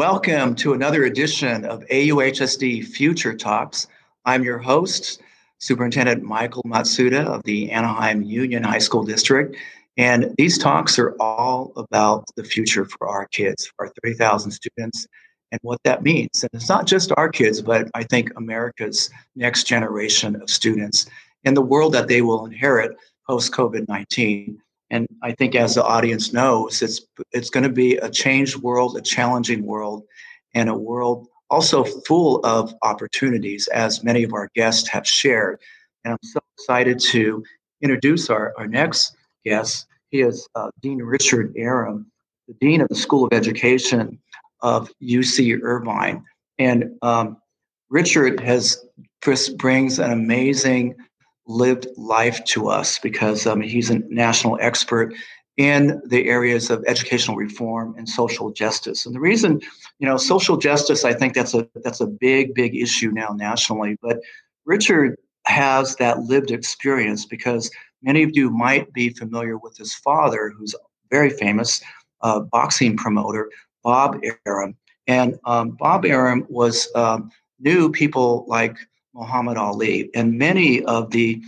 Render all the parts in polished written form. Welcome to another edition of AUHSD Future Talks. I'm your host, Superintendent Michael Matsuda of the Anaheim Union High School District. And these talks are all about the future for our kids, for our 30,000 students, and what that means. And it's not just our kids, but I think America's next generation of students and the world that they will inherit post-COVID-19. And I think, as the audience knows, it's going to be a changed world, a challenging world, and a world also full of opportunities, as many of our guests have shared. And I'm so excited to introduce our next guest. He is Dean Richard Arum, the Dean of the School of Education of UC Irvine. And Richard brings an amazing lived life to us because he's a national expert in the areas of educational reform and social justice. And the reason, social justice, I think that's a big, big issue now nationally. But Richard has that lived experience because many of you might be familiar with his father, who's a very famous boxing promoter, Bob Arum. And Bob Arum knew people like Muhammad Ali, and many of the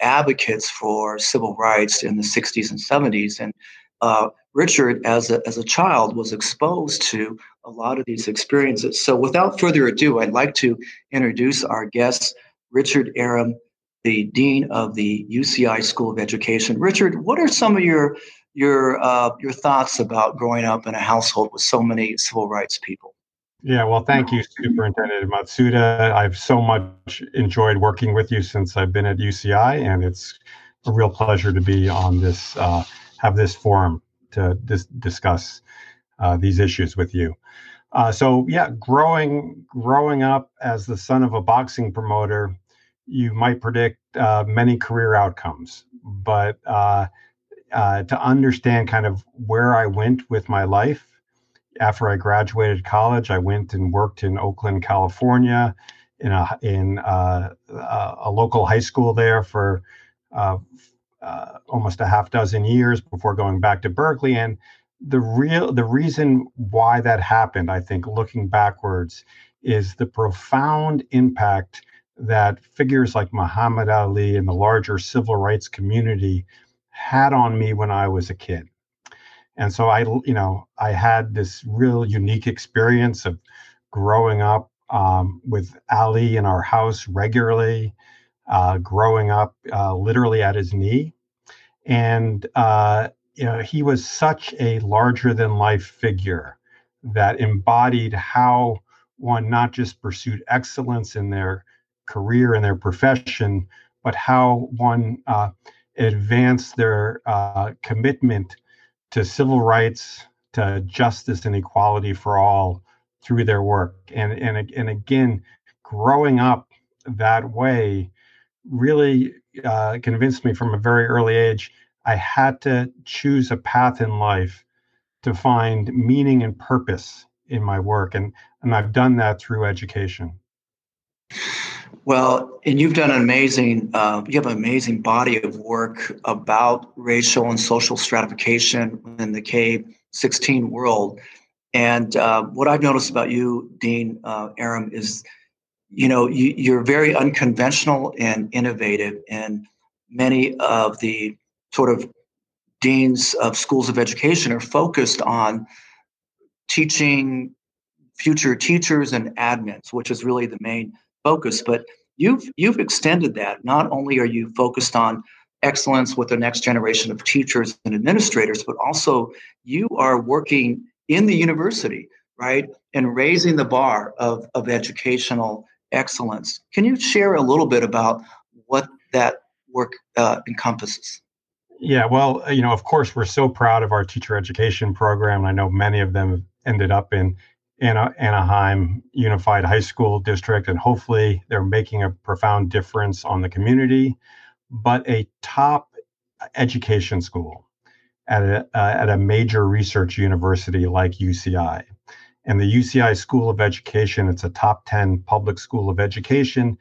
advocates for civil rights in the 60s and 70s. And Richard, as a child, was exposed to a lot of these experiences. So without further ado, I'd like to introduce our guest, Richard Arum, the Dean of the UCI School of Education. Richard, what are some of your thoughts about growing up in a household with so many civil rights people? Yeah, well, thank you, Superintendent Matsuda. I've so much enjoyed working with you since I've been at UCI, and it's a real pleasure to be on this, have this forum to discuss these issues with you. Growing up as the son of a boxing promoter, you might predict many career outcomes, but to understand kind of where I went with my life, after I graduated college, I went and worked in Oakland, California, in a local high school there for almost a half dozen years before going back to Berkeley. And the reason why that happened, I think, looking backwards, is the profound impact that figures like Muhammad Ali and the larger civil rights community had on me when I was a kid. And so I had this real unique experience of growing up with Ali in our house regularly, growing up literally at his knee. And, he was such a larger than life figure that embodied how one not just pursued excellence in their career and their profession, but how one advanced their commitment to civil rights, to justice and equality for all through their work. And again, growing up that way really convinced me from a very early age, I had to choose a path in life to find meaning and purpose in my work. And I've done that through education. Well, and you've done an amazing body of work about racial and social stratification in the K-16 world. And what I've noticed about you, Dean Arum, is, you're very unconventional and innovative in many of the sort of deans of schools of education are focused on teaching future teachers and admins, which is really the main focus, but you've extended that. Not only are you focused on excellence with the next generation of teachers and administrators, but also you are working in the university, right, and raising the bar of educational excellence. Can you share a little bit about what that work encompasses? Yeah, well, of course, we're so proud of our teacher education program. I know many of them ended up in Anaheim Unified High School District, and hopefully they're making a profound difference on the community. But a top education school at a major research university like UCI, and the UCI School of Education, it's a top 10 public school of education.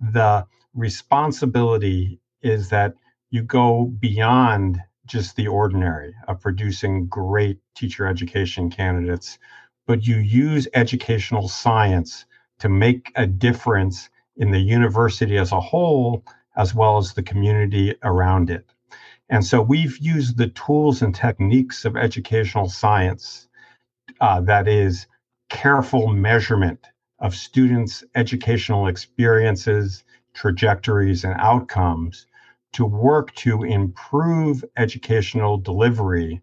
The responsibility is that you go beyond just the ordinary of producing great teacher education candidates, but you use educational science to make a difference in the university as a whole, as well as the community around it. And so we've used the tools and techniques of educational science, that is careful measurement of students' educational experiences, trajectories, and outcomes, to work to improve educational delivery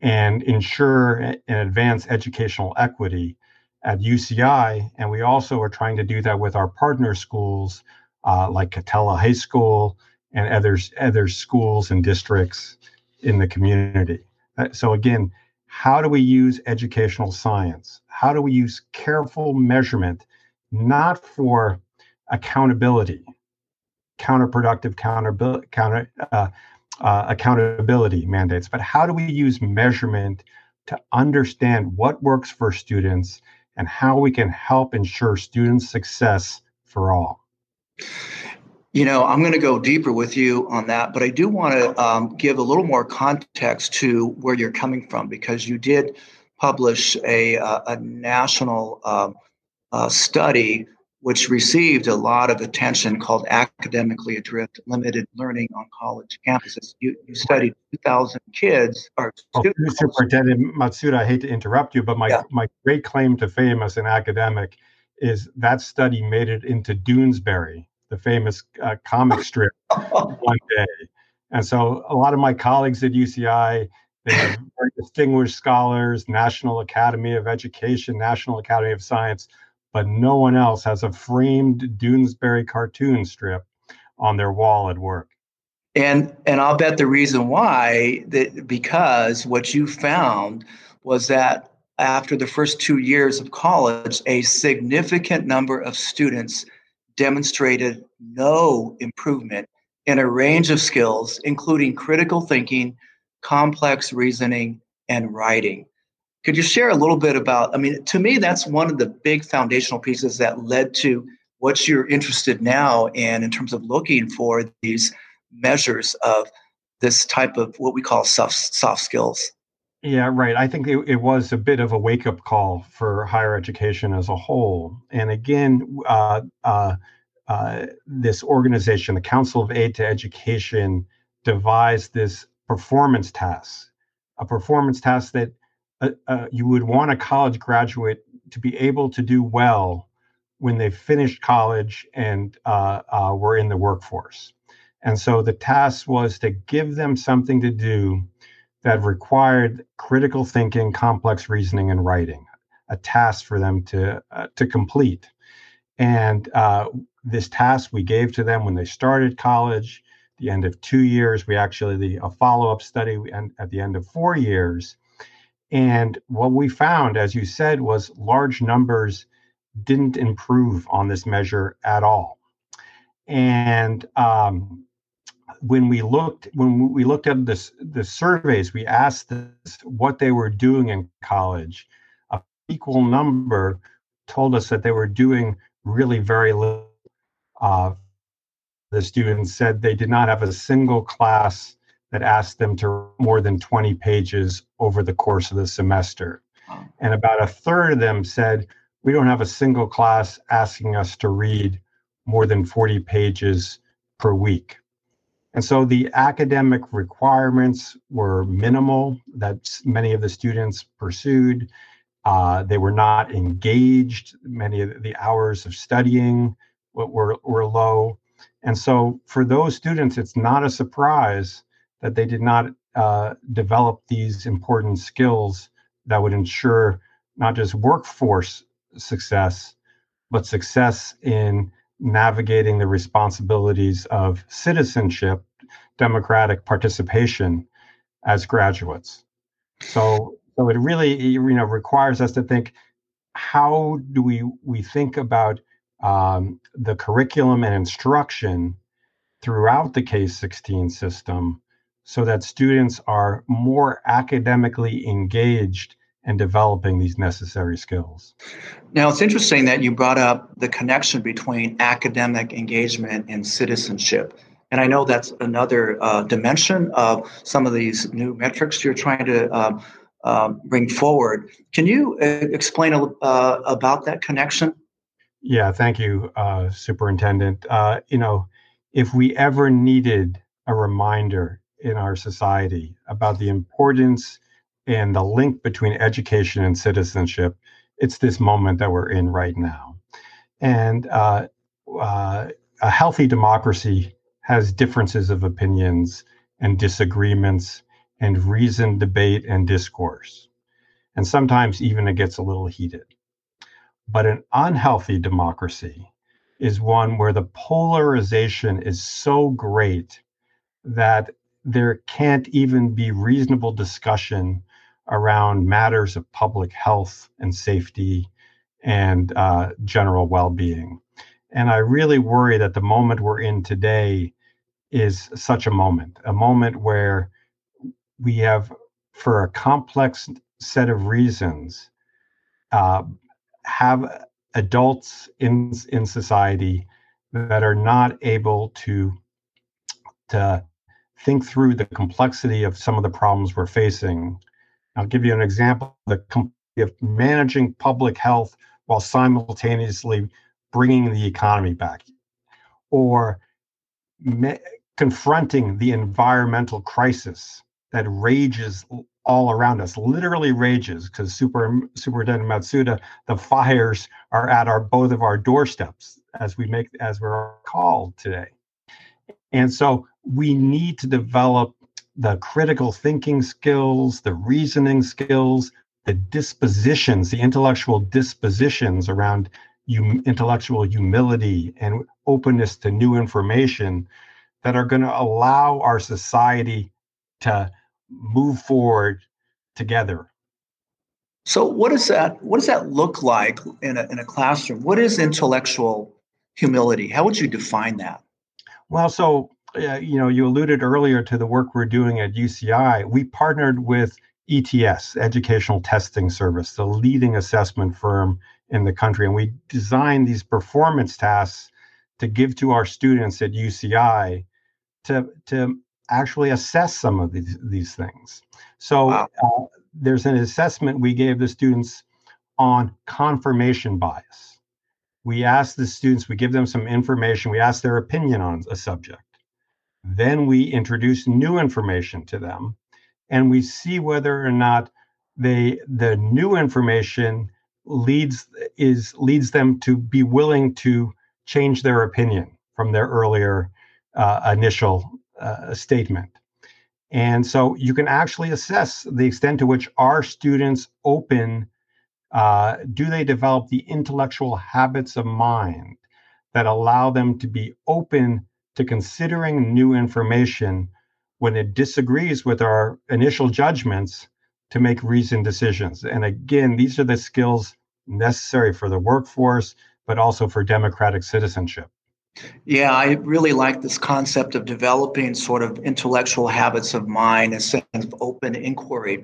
and ensure and advance educational equity at UCI. And we also are trying to do that with our partner schools like Catella High School and other schools and districts in the community. So again, how do we use educational science? How do we use careful measurement, not for accountability, counterproductive accountability mandates, but how do we use measurement to understand what works for students and how we can help ensure student success for all? You know, I'm going to go deeper with you on that, but I do want to give a little more context to where you're coming from, because you did publish a national study which received a lot of attention, called Academically Adrift, Limited Learning on College Campuses. You studied 2,000 kids. Or Superintendent Matsuda, I hate to interrupt you, but my great claim to fame as an academic is that study made it into Doonesbury, the famous comic strip, one day. And so a lot of my colleagues at UCI, they have very distinguished scholars, National Academy of Education, National Academy of Science, but no one else has a framed Doonesbury cartoon strip on their wall at work. And I'll bet the reason why, because what you found was that after the first 2 years of college, a significant number of students demonstrated no improvement in a range of skills, including critical thinking, complex reasoning, and writing. Could you share a little bit about, I mean, to me, that's one of the big foundational pieces that led to what you're interested now in terms of looking for these measures of this type of what we call soft skills. Yeah, right. I think it was a bit of a wake-up call for higher education as a whole. And again, this organization, the Council of Aid to Education, devised this performance task that you would want a college graduate to be able to do well when they finished college and were in the workforce. And so the task was to give them something to do that required critical thinking, complex reasoning, and writing, a task for them to complete. And this task we gave to them when they started college, the end of 2 years, we actually, a follow-up study at the end of 4 years. And what we found, as you said, was large numbers didn't improve on this measure at all. And when we looked at the surveys, we asked what they were doing in college. An equal number told us that they were doing really very little. The students said they did not have a single class that asked them to read more than 20 pages over the course of the semester. And about a third of them said, we don't have a single class asking us to read more than 40 pages per week. And so the academic requirements were minimal that many of the students pursued. They were not engaged. Many of the hours of studying were low. And so for those students, it's not a surprise that they did not develop these important skills that would ensure not just workforce success, but success in navigating the responsibilities of citizenship, democratic participation as graduates. So it really, requires us to think, how do we think about the curriculum and instruction throughout the K-16 system, so that students are more academically engaged in developing these necessary skills. Now, it's interesting that you brought up the connection between academic engagement and citizenship. And I know that's another dimension of some of these new metrics you're trying to bring forward. Can you explain about that connection? Yeah, thank you, Superintendent. If we ever needed a reminder in our society about the importance and the link between education and citizenship, it's this moment that we're in right now. And a healthy democracy has differences of opinions and disagreements and reasoned debate and discourse. And sometimes even it gets a little heated. But an unhealthy democracy is one where the polarization is so great that there can't even be reasonable discussion around matters of public health and safety and general well-being. And I really worry that the moment we're in today is such a moment where we have, for a complex set of reasons, have adults in society that are not able to think through the complexity of some of the problems we're facing. I'll give you an example of managing public health while simultaneously bringing the economy back, or confronting the environmental crisis that rages all around us, literally rages, because Superintendent Matsuda, the fires are at both of our doorsteps as we're called today. And so we need to develop the critical thinking skills, the reasoning skills, the dispositions, the intellectual dispositions around intellectual humility and openness to new information that are going to allow our society to move forward together. So what is that? What does that look like in a classroom? What is intellectual humility? How would you define that? Well, so you alluded earlier to the work we're doing at UCI. We partnered with ETS, Educational Testing Service, the leading assessment firm in the country. And we designed these performance tasks to give to our students at UCI to actually assess some of these things. So wow. There's an assessment we gave the students on confirmation bias. We give them some information, we ask their opinion on a subject. Then we introduce new information to them, and we see whether or not the new information leads them to be willing to change their opinion from their earlier initial statement. And so you can actually assess the extent to which our students do they develop the intellectual habits of mind that allow them to be open to considering new information when it disagrees with our initial judgments to make reasoned decisions. And again, these are the skills necessary for the workforce, but also for democratic citizenship. Yeah, I really like this concept of developing sort of intellectual habits of mind, a sense of open inquiry,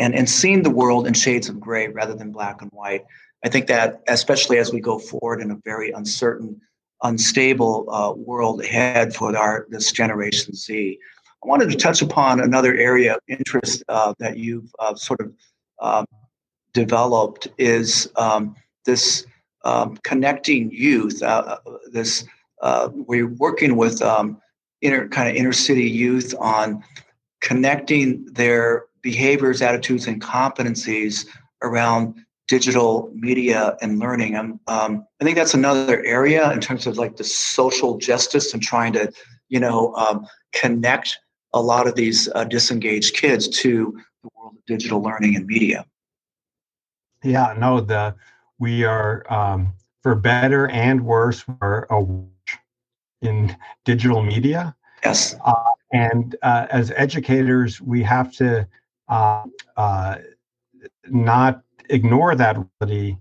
and seeing the world in shades of gray rather than black and white. I think that, especially as we go forward in a very uncertain, unstable world ahead for this Generation Z. I wanted to touch upon another area of interest that you've sort of developed is this connecting youth, we're working with inner city youth on connecting their behaviors, attitudes, and competencies around digital media and learning. I think that's another area in terms of like the social justice and trying to, connect a lot of these disengaged kids to the world of digital learning and media. Yeah, no, we are, for better and worse, we're in digital media. Yes. And as educators, we have to not ignore that reality,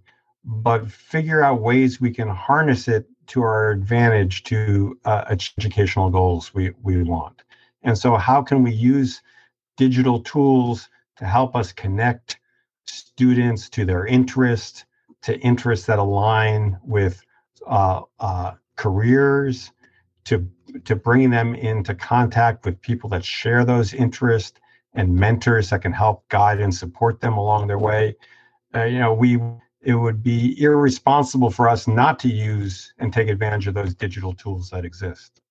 but figure out ways we can harness it to our advantage to educational goals we want. And so how can we use digital tools to help us connect students to their interests, to interests that align with careers to bring them into contact with people that share those interests and mentors that can help guide and support them along their way. It would be irresponsible for us not to use and take advantage of those digital tools that exist.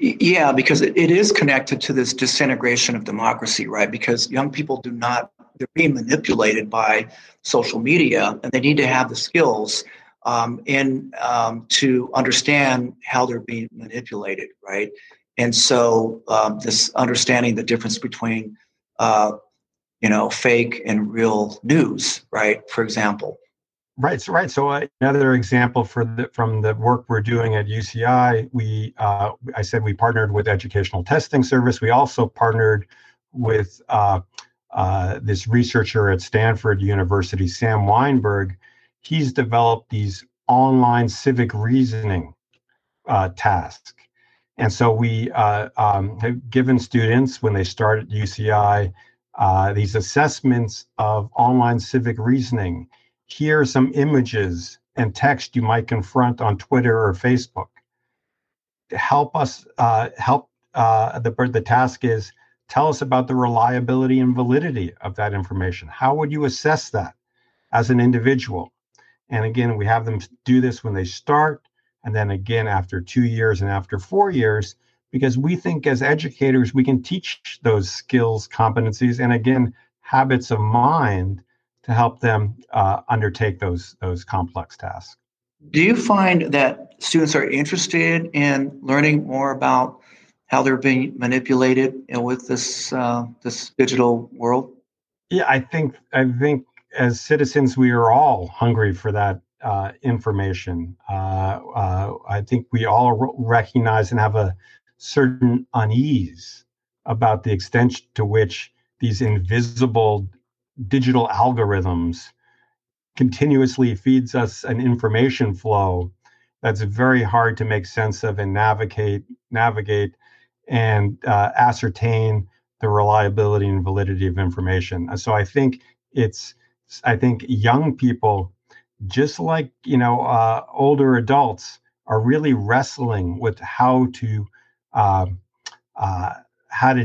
Yeah, because it is connected to this disintegration of democracy, right? Because young people they're being manipulated by social media, and they need to have the skills to understand how they're being manipulated, right? And so this understanding the difference between fake and real news, right? For example. Right. So, another example from the work we're doing at UCI, we partnered with Educational Testing Service. We also partnered with this researcher at Stanford University, Sam Wineburg. He's developed these online civic reasoning tasks. And so we have given students, when they start at UCI, these assessments of online civic reasoning. Here are some images and text you might confront on Twitter or Facebook. To help us, the task is, tell us about the reliability and validity of that information. How would you assess that as an individual? And again, we have them do this when they start, and then again after 2 years and after 4 years, because we think as educators, we can teach those skills, competencies, and again, habits of mind to help them undertake those complex tasks. Do you find that students are interested in learning more about how they're being manipulated with this this digital world? Yeah, I think as citizens, we are all hungry for that information. I think we all recognize and have a certain unease about the extent to which these invisible digital algorithms continuously feeds us an information flow that's very hard to make sense of and navigate and ascertain the reliability and validity of information. So I think young people, just like older adults, are really wrestling with how to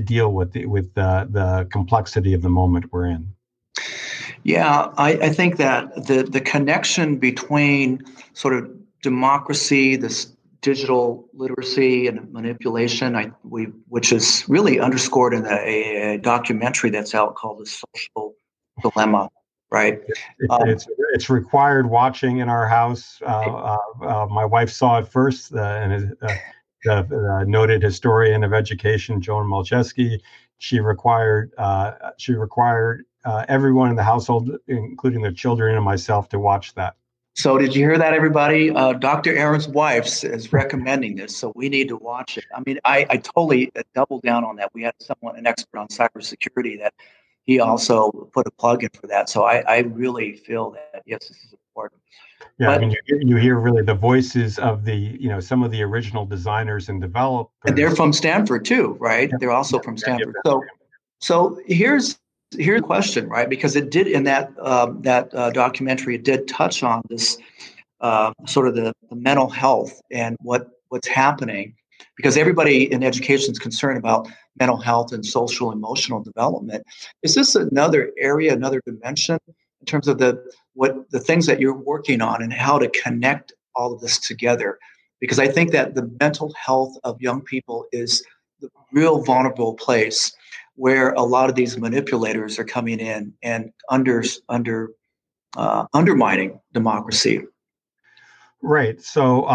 deal with the complexity of the moment we're in. Yeah, I think that the connection between sort of democracy, this digital literacy and manipulation, which is really underscored in a documentary that's out called The Social Dilemma, right? It's required watching in our house. My wife saw it first, and the noted historian of education, Joan Malczewski. She required everyone in the household, including their children and myself, to watch that. So did you hear that, everybody? Dr. Arum's wife is recommending this, so we need to watch it. I mean, I totally doubled down on that. We had an expert on cybersecurity that he also put a plug in for that. So I really feel that, yes, this is important. Yeah, but, I mean, you hear really the voices of the, some of the original designers and developers. And they're from Stanford too, right? Yeah. They're also from Stanford. Yeah. So here's the question, right? Because it did in that documentary, it did touch on this sort of the mental health and what's happening, because everybody in education is concerned about mental health and social emotional development. Is this another area, another dimension in terms of the things that you're working on and how to connect all of this together? Because I think that the mental health of young people is the real vulnerable place where a lot of these manipulators are coming in and undermining democracy. Right. So,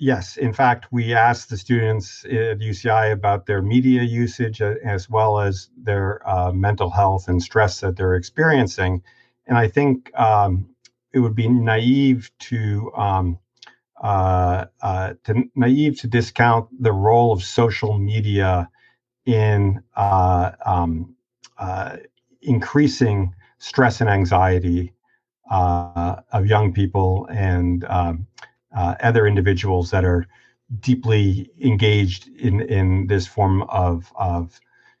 yes, in fact, we asked the students at UCI about their media usage as well as their mental health and stress that they're experiencing. And I think it would be naive to discount the role of social media in increasing stress and anxiety of young people and other individuals that are deeply engaged in this form of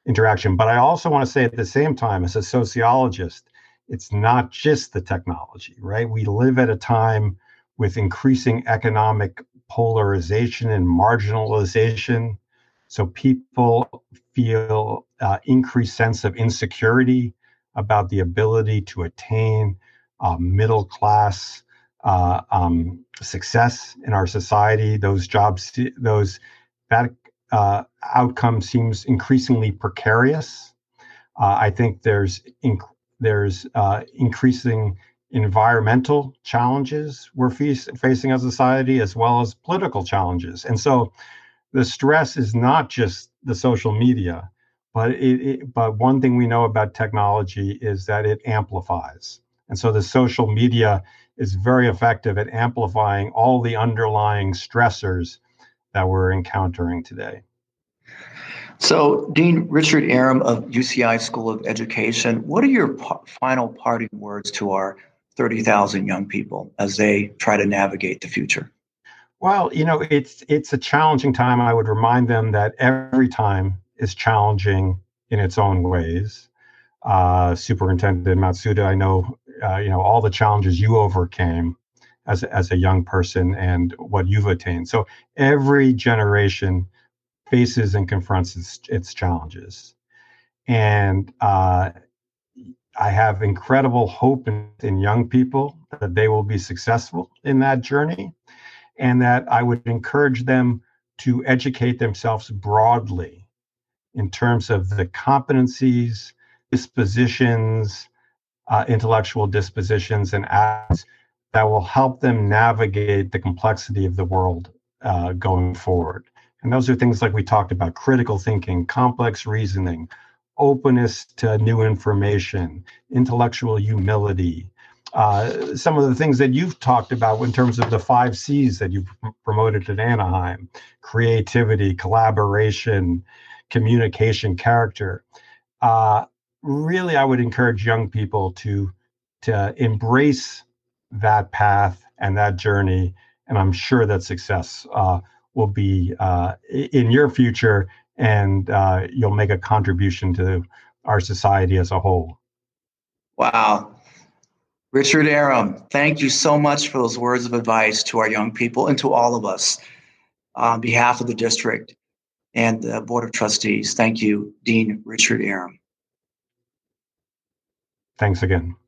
interaction. But I also want to say at the same time, as a sociologist, it's not just the technology, right? We live at a time with increasing economic polarization and marginalization. So people feel increased sense of insecurity about the ability to attain middle class success in our society. Those jobs, that outcome seems increasingly precarious. I think there's increasing environmental challenges we're facing as a society, as well as political challenges. And so the stress is not just the social media, but but one thing we know about technology is that it amplifies. And so the social media is very effective at amplifying all the underlying stressors that we're encountering today. So, Dean Richard Arum of UCI School of Education, what are your final parting words to our 30,000 young people as they try to navigate the future? Well, you know, it's a challenging time. I would remind them that every time is challenging in its own ways. Superintendent Matsuda, I know, you know, all the challenges you overcame as a young person and what you've attained. So every generation faces and confronts its challenges. And I have incredible hope in young people that they will be successful in that journey, and that I would encourage them to educate themselves broadly in terms of the competencies, dispositions, intellectual dispositions and acts that will help them navigate the complexity of the world going forward. And those are things like we talked about: critical thinking, complex reasoning, openness to new information, intellectual humility, some of the things that you've talked about in terms of the 5 C's that you've promoted at Anaheim: creativity, collaboration, communication, character. Really, I would encourage young people to embrace that path and that journey, and I'm sure that success will be in your future, and you'll make a contribution to our society as a whole. Wow. Richard Arum, thank you so much for those words of advice to our young people and to all of us on behalf of the district and the Board of Trustees. Thank you, Dean Richard Arum. Thanks again.